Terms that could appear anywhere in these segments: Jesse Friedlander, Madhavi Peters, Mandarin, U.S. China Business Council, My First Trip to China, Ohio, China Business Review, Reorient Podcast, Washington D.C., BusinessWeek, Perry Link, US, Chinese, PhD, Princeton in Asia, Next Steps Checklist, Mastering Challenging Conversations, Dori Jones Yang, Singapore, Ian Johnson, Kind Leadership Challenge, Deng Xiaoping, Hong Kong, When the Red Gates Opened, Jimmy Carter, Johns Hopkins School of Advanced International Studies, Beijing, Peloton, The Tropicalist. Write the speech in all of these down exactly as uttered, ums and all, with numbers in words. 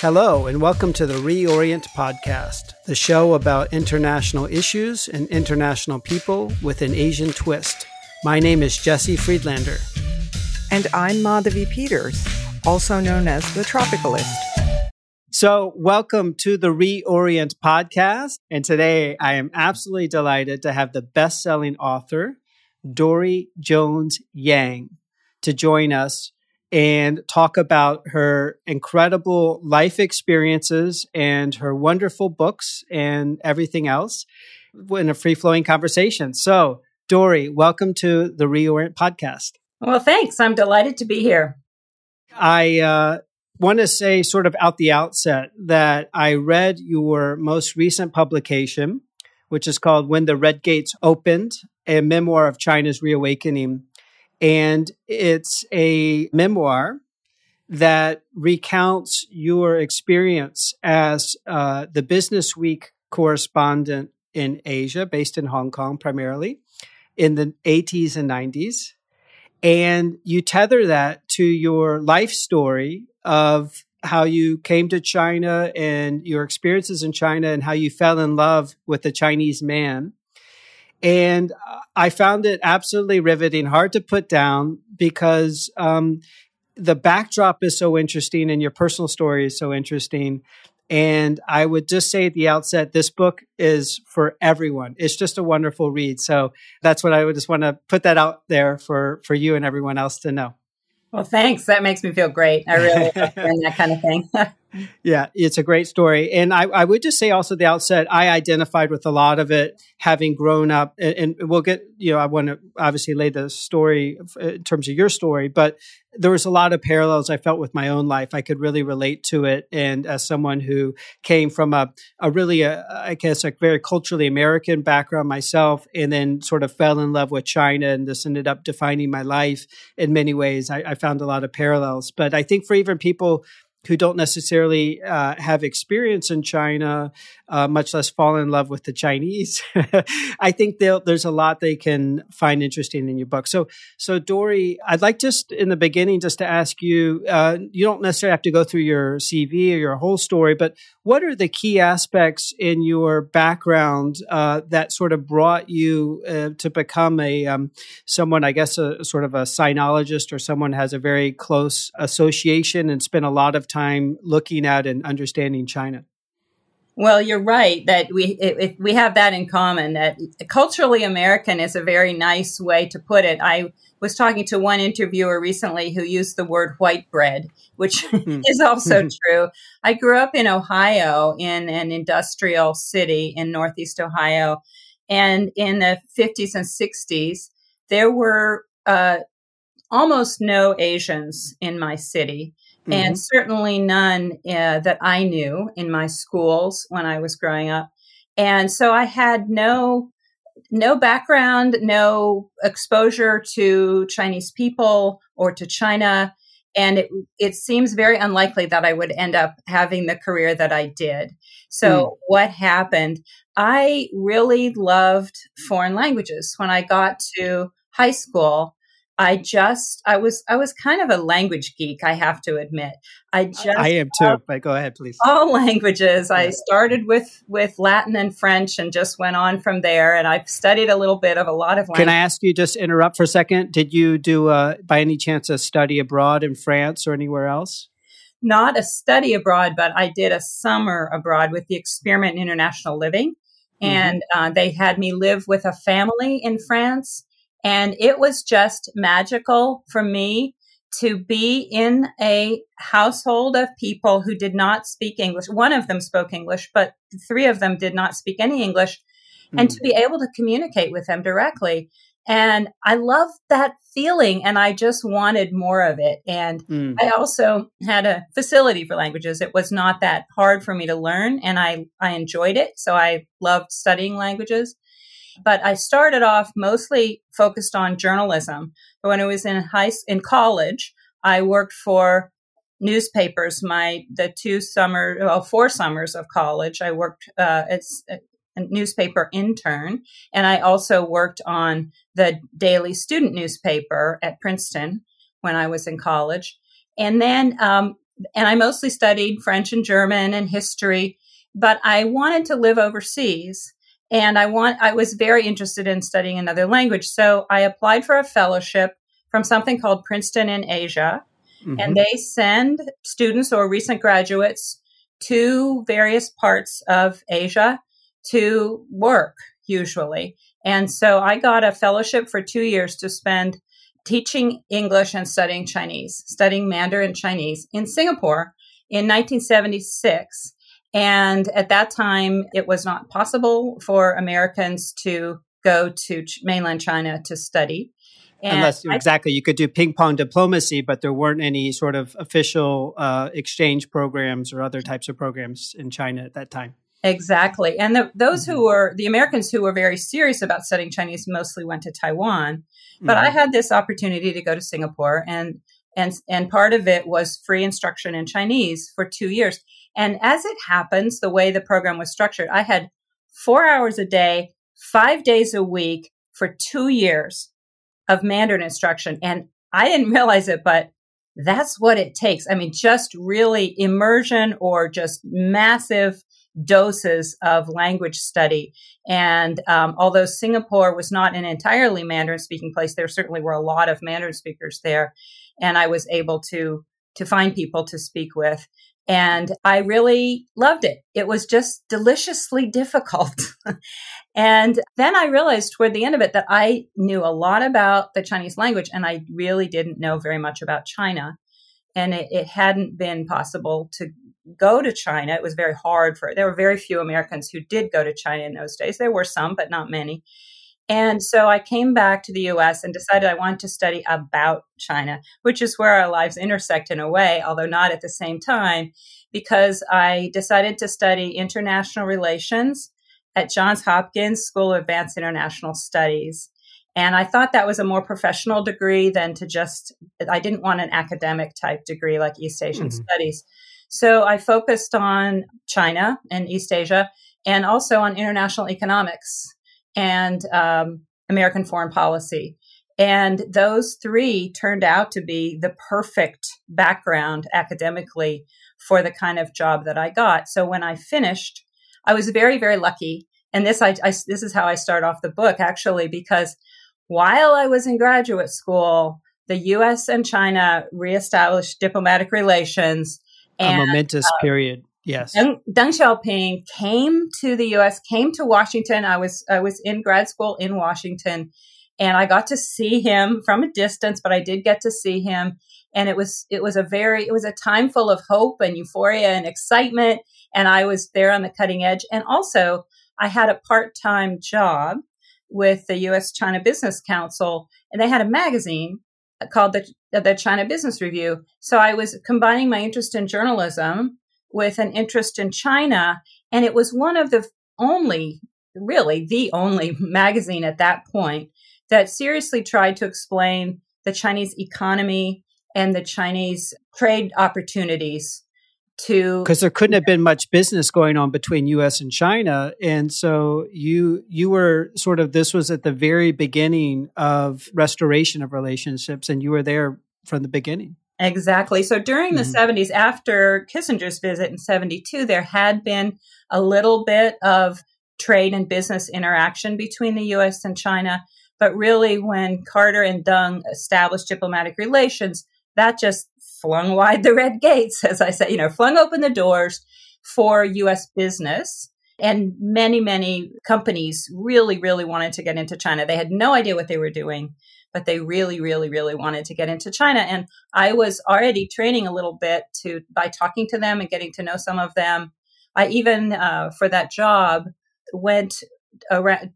Hello, and welcome to the Reorient Podcast, the show about international issues and international people with an Asian twist. My name is Jesse Friedlander. And I'm Madhavi Peters, also known as The Tropicalist. So welcome to the Reorient Podcast. And today I am absolutely delighted to have the best-selling author, Dori Jones Yang, to join us and talk about her incredible life experiences and her wonderful books and everything else in a free-flowing conversation. So, Dori, welcome to the Reorient Podcast. Well, thanks. I'm delighted to be here. I uh, want to say sort of out the outset that I read your most recent publication, which is called When the Red Gates Opened, a memoir of China's reawakening. And it's a memoir that recounts your experience as uh, the Businessweek correspondent in Asia, based in Hong Kong primarily, in the eighties and nineties. And you tether that to your life story of how you came to China and your experiences in China and how you fell in love with a Chinese man. And I found it absolutely riveting, hard to put down, because um, the backdrop is so interesting and your personal story is so interesting. And I would just say at the outset, this book is for everyone. It's just a wonderful read. So that's what I would just want to put that out there for, for you and everyone else to know. Well, thanks. That makes me feel great. I really love hearing that kind of thing. Yeah, it's a great story. And I, I would just say also at the outset, I identified with a lot of it, having grown up. And, and we'll get, you know, I want to obviously lay the story in terms of your story, but there was a lot of parallels I felt with my own life. I could really relate to it. And as someone who came from a, a really, a, I guess, a very culturally American background myself, and then sort of fell in love with China, and this ended up defining my life in many ways, I, I found a lot of parallels. But I think for even people who don't necessarily uh, have experience in China, uh, much less fall in love with the Chinese, I think there's a lot they can find interesting in your book. So, so Dori, I'd like just in the beginning just to ask you, uh, you don't necessarily have to go through your C V or your whole story, but what are the key aspects in your background uh, that sort of brought you uh, to become a um, someone, I guess, a, sort of a sinologist, or someone who has a very close association and spent a lot of time looking at and understanding China? Well, you're right that we it, it, we have that in common, that culturally American is a very nice way to put it. I was talking to one interviewer recently who used the word white bread, which is also true. I grew up in Ohio, in an industrial city in Northeast Ohio. And in the fifties and sixties, there were uh, almost no Asians in my city. And certainly none uh, that I knew in my schools when I was growing up. And so I had no no background, no exposure to Chinese people or to China. And it, it seems very unlikely that I would end up having the career that I did. So mm. what happened? I really loved foreign languages. When I got to high school, I just, I was, I was kind of a language geek, I have to admit. I just, I am too, but go ahead, please. All languages. Yeah. I started with, with Latin and French and just went on from there. And I've studied a little bit of a lot of languages. Can I ask you, just interrupt for a second? Did you do, uh, by any chance, a study abroad in France or anywhere else? Not a study abroad, but I did a summer abroad with the Experiment in International Living. Mm-hmm. And uh, they had me live with a family in France. And it was just magical for me to be in a household of people who did not speak English. One of them spoke English, but three of them did not speak any English, mm. and to be able to communicate with them directly. And I loved that feeling, and I just wanted more of it. And mm. I also had a facility for languages. It was not that hard for me to learn, and I, I enjoyed it. So I loved studying languages. But I started off mostly focused on journalism. But when I was in high in college, I worked for newspapers. My the two summer, well, four summers of college, I worked uh, as a newspaper intern, and I also worked on the daily student newspaper at Princeton when I was in college. And then um, and I mostly studied French and German and history, but I wanted to live overseas. And I want, I was very interested in studying another language. So I applied for a fellowship from something called Princeton in Asia. Mm-hmm. And they send students or recent graduates to various parts of Asia to work, usually. And so I got a fellowship for two years to spend teaching English and studying Chinese, studying Mandarin Chinese in Singapore in nineteen seventy-six. And at that time, it was not possible for Americans to go to mainland China to study. And Unless, exactly, I, you could do ping-pong diplomacy, but there weren't any sort of official uh, exchange programs or other types of programs in China at that time. Exactly. And the, those mm-hmm. who were, the Americans who were very serious about studying Chinese mostly went to Taiwan. But mm-hmm. I had this opportunity to go to Singapore, and and and part of it was free instruction in Chinese for two years. And as it happens, the way the program was structured, I had four hours a day, five days a week for two years of Mandarin instruction. And I didn't realize it, but that's what it takes. I mean, just really immersion or just massive doses of language study. And um, although Singapore was not an entirely Mandarin-speaking place, there certainly were a lot of Mandarin speakers there. And I was able to to find people to speak with. And I really loved it. It was just deliciously difficult. And then I realized toward the end of it that I knew a lot about the Chinese language, and I really didn't know very much about China. And it, it hadn't been possible to go to China. It was very hard for it. There were very few Americans who did go to China in those days. There were some, but not many. And so I came back to the U S and decided I wanted to study about China, which is where our lives intersect in a way, although not at the same time, because I decided to study international relations at Johns Hopkins School of Advanced International Studies. And I thought that was a more professional degree than to just, I didn't want an academic type degree like East Asian mm-hmm. studies. So I focused on China and East Asia and also on international economics and um, American foreign policy. And those three turned out to be the perfect background academically for the kind of job that I got. So when I finished, I was very, very lucky. And this I, I, this is how I start off the book, actually, because while I was in graduate school, the U S and China reestablished diplomatic relations. And, a momentous uh, period. Yes. Deng, Deng Xiaoping came to the U S, came to Washington. I was I was in grad school in Washington, and I got to see him from a distance, but I did get to see him. And it was it was a very it was a time full of hope and euphoria and excitement. And I was there on the cutting edge. And also I had a part-time job with the U S China Business Council, and they had a magazine called the the China Business Review. So I was combining my interest in journalism with an interest in China. And it was one of the only, really the only magazine at that point that seriously tried to explain the Chinese economy and the Chinese trade opportunities to... Because there couldn't have been much business going on between U S and China. And so you you were sort of, this was at the very beginning of restoration of relationships, and you were there from the beginning. Exactly. So during the mm-hmm. seventies, after Kissinger's visit in seventy-two, there had been a little bit of trade and business interaction between the U S and China. But really, when Carter and Deng established diplomatic relations, that just flung wide the red gates, as I say, you know, flung open the doors for U S business. And many, many companies really, really wanted to get into China. They had no idea what they were doing, but they really, really, really wanted to get into China. And I was already training a little bit to by talking to them and getting to know some of them. I even, uh, for that job, went around,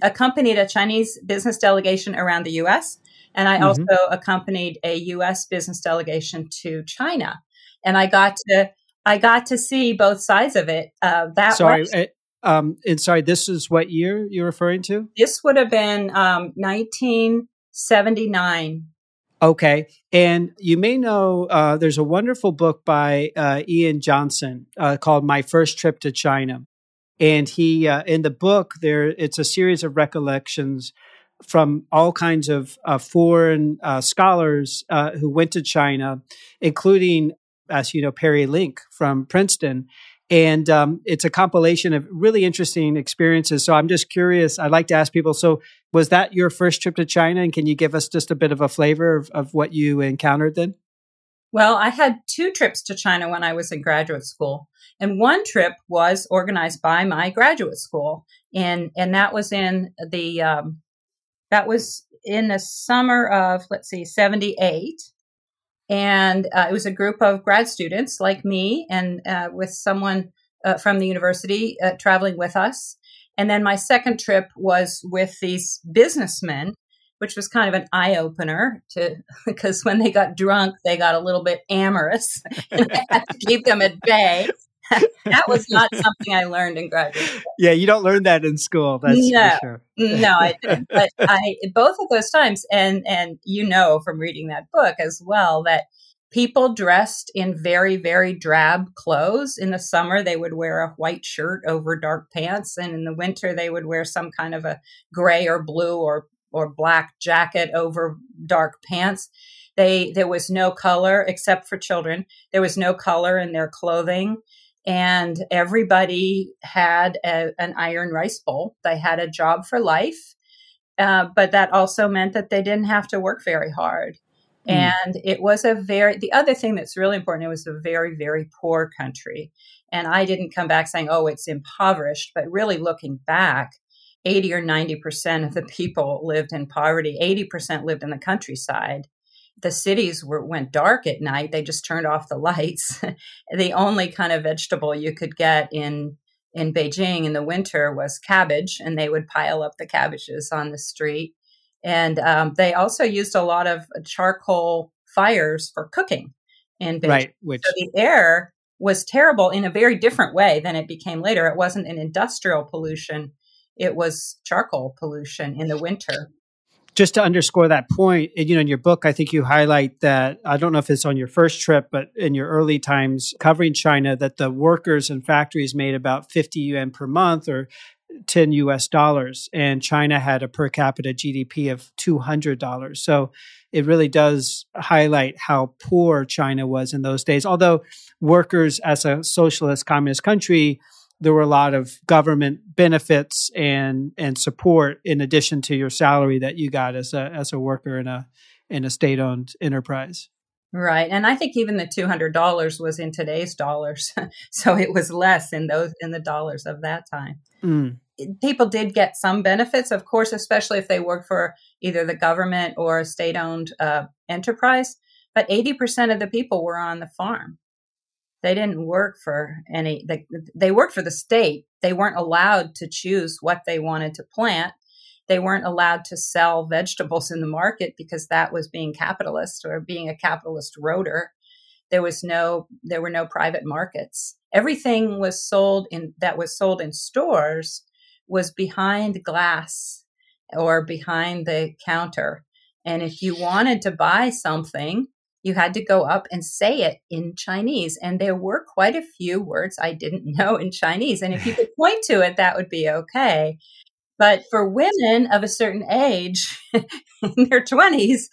accompanied a Chinese business delegation around the U S, and I mm-hmm. also accompanied a U S business delegation to China. And I got to I got to see both sides of it. Uh, that Sorry, I, um, and sorry, this is what year you're referring to? This would have been um, nineteen. seventy-nine. Okay. And you may know uh, there's a wonderful book by uh, Ian Johnson uh, called My First Trip to China. And he, uh, in the book, there it's a series of recollections from all kinds of uh, foreign uh, scholars uh, who went to China, including as you know, Perry Link from Princeton. And um, it's a compilation of really interesting experiences. So I'm just curious. I'd like to ask people, so was that your first trip to China? And can you give us just a bit of a flavor of, of what you encountered then? Well, I had two trips to China when I was in graduate school. And one trip was organized by my graduate school. And and that was in the um, that was in the summer of, let's see, seventy-eight. And uh, it was a group of grad students like me and uh, with someone uh, from the university uh, traveling with us. And then my second trip was with these businessmen, which was kind of an eye-opener to because when they got drunk, they got a little bit amorous and I had to keep them at bay. That was not something I learned in graduate school. Yeah, you don't learn that in school. That's no, for sure. No, I didn't. But I both of those times, and and you know from reading that book as well, that people dressed in very, very drab clothes. In the summer, they would wear a white shirt over dark pants, and in the winter, they would wear some kind of a gray or blue or or black jacket over dark pants. They there was no color except for children. There was no color in their clothing. And everybody had a, an iron rice bowl. They had a job for life. Uh, but that also meant that they didn't have to work very hard. Mm. And it was a very, the other thing that's really important, it was a very, very poor country. And I didn't come back saying, oh, it's impoverished. But really looking back, eighty or ninety percent of the people lived in poverty. eighty percent lived in the countryside. The cities were went dark at night. They just turned off the lights. The only kind of vegetable you could get in in Beijing in the winter was cabbage, and they would pile up the cabbages on the street. And um, they also used a lot of charcoal fires for cooking in Beijing. Right, which... So the air was terrible in a very different way than it became later. It wasn't an industrial pollution. It was charcoal pollution in the winter. Just to underscore that point, you know, in your book, I think you highlight that, I don't know if it's on your first trip, but in your early times covering China, that the workers in factories made about fifty yuan per month or ten U S dollars. And China had a per capita G D P of two hundred dollars. So it really does highlight how poor China was in those days. Although workers as a socialist communist country, there were a lot of government benefits and and support in addition to your salary that you got as a as a worker in a in a state-owned enterprise. Right, and I think even the two hundred dollars was in today's dollars, so it was less in those in the dollars of that time. Mm. People did get some benefits, of course, especially if they worked for either the government or a state-owned uh, enterprise. But eighty percent of the people were on the farm. They didn't work for any, they, they worked for the state. They weren't allowed to choose what they wanted to plant. They weren't allowed to sell vegetables in the market because that was being capitalist or being a capitalist roader. There was no, there were no private markets. Everything was sold in, that was sold in stores was behind glass or behind the counter. And if you wanted to buy something, you had to go up and say it in Chinese. And there were quite a few words I didn't know in Chinese. And if you could point to it, that would be okay. But for women of a certain age, in their twenties,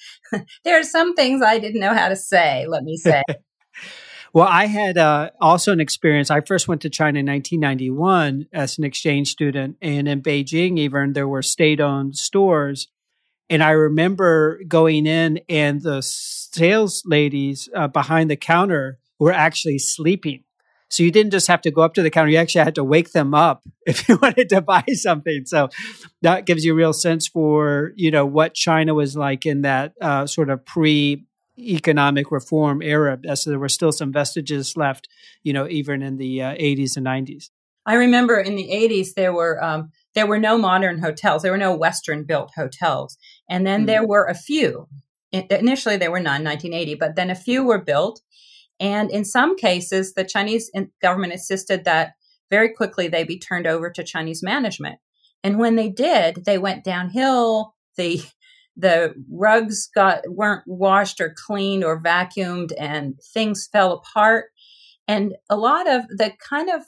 there are some things I didn't know how to say, let me say. Well, I had uh, also an experience. I first went to China in nineteen ninety-one as an exchange student. And in Beijing, even, there were state-owned stores. And I remember going in and the sales ladies uh, behind the counter were actually sleeping. So you didn't just have to go up to the counter. You actually had to wake them up if you wanted to buy something. So that gives you a real sense for, you know, what China was like in that uh, sort of pre-economic reform era. So there were still some vestiges left, you know, even in the uh, eighties and nineties. I remember in the eighties, there were um, there were no modern hotels. There were no Western-built hotels. And then mm-hmm. there were a few. Initially, there were none in nineteen eighty, but then a few were built. And in some cases, the Chinese government insisted that very quickly they be turned over to Chinese management. And when they did, they went downhill. The the rugs got weren't washed or cleaned or vacuumed, and things fell apart. And a lot of the kind of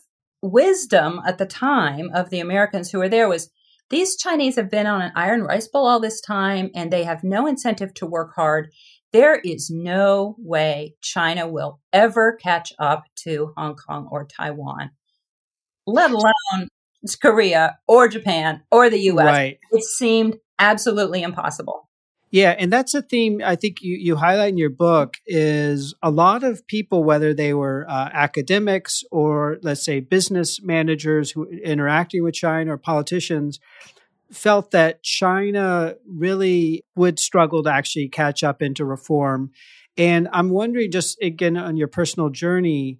wisdom at the time of the Americans who were there was, these Chinese have been on an iron rice bowl all this time, and they have no incentive to work hard. There is no way China will ever catch up to Hong Kong or Taiwan, let alone Korea or Japan or the U S. Right. It seemed absolutely impossible. Yeah, and that's a theme I think you, you highlight in your book is a lot of people, whether they were uh, academics or, let's say, business managers who were interacting with China or politicians, felt that China really would struggle to actually catch up into reform. And I'm wondering, just again, on your personal journey,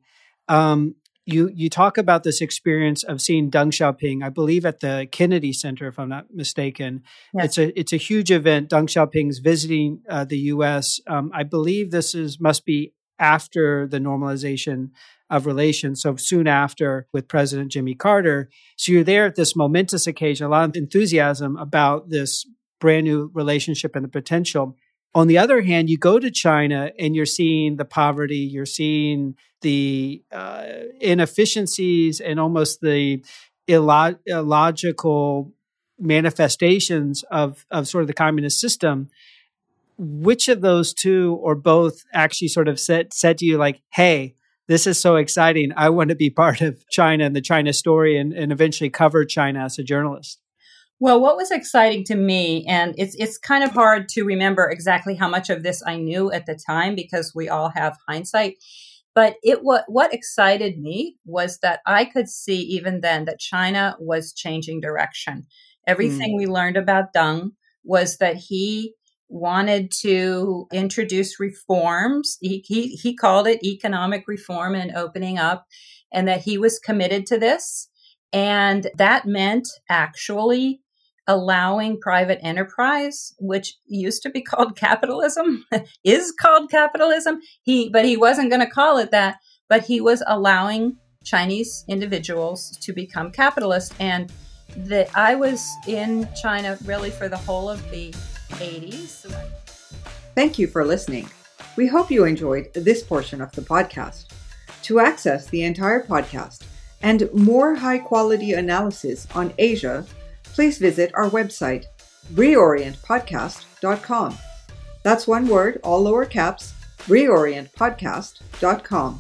um, you you talk about this experience of seeing Deng Xiaoping, I believe at the Kennedy Center, if I'm not mistaken. Yes. It's a it's a huge event. Deng Xiaoping's visiting uh, the U S. Um, I believe this is must be after the normalization of relations, so soon after with President Jimmy Carter. So you're there at this momentous occasion, a lot of enthusiasm about this brand new relationship and the potential. On the other hand, you go to China and you're seeing the poverty, you're seeing the uh, inefficiencies and almost the illo- illogical manifestations of, of sort of the communist system. Which of those two or both actually sort of said, said to you like, hey, this is so exciting. I want to be part of China and the China story and, and eventually cover China as a journalist? Well, what was exciting to me, and it's it's kind of hard to remember exactly how much of this I knew at the time because we all have hindsight, but it what, what excited me was that I could see even then that China was changing direction. Everything mm. we learned about Deng was that he wanted to introduce reforms. He, he he called it economic reform and opening up, and that he was committed to this. And that meant actually allowing private enterprise, which used to be called capitalism, is called capitalism. He but he wasn't going to call it that, but he was allowing Chinese individuals to become capitalists. And the, I was in China really for the whole of the eighties. Thank you for listening. We hope you enjoyed this portion of the podcast. To access the entire podcast and more high-quality analysis on Asia, please visit our website, reorient podcast dot com. That's one word, all lower caps, reorient podcast dot com.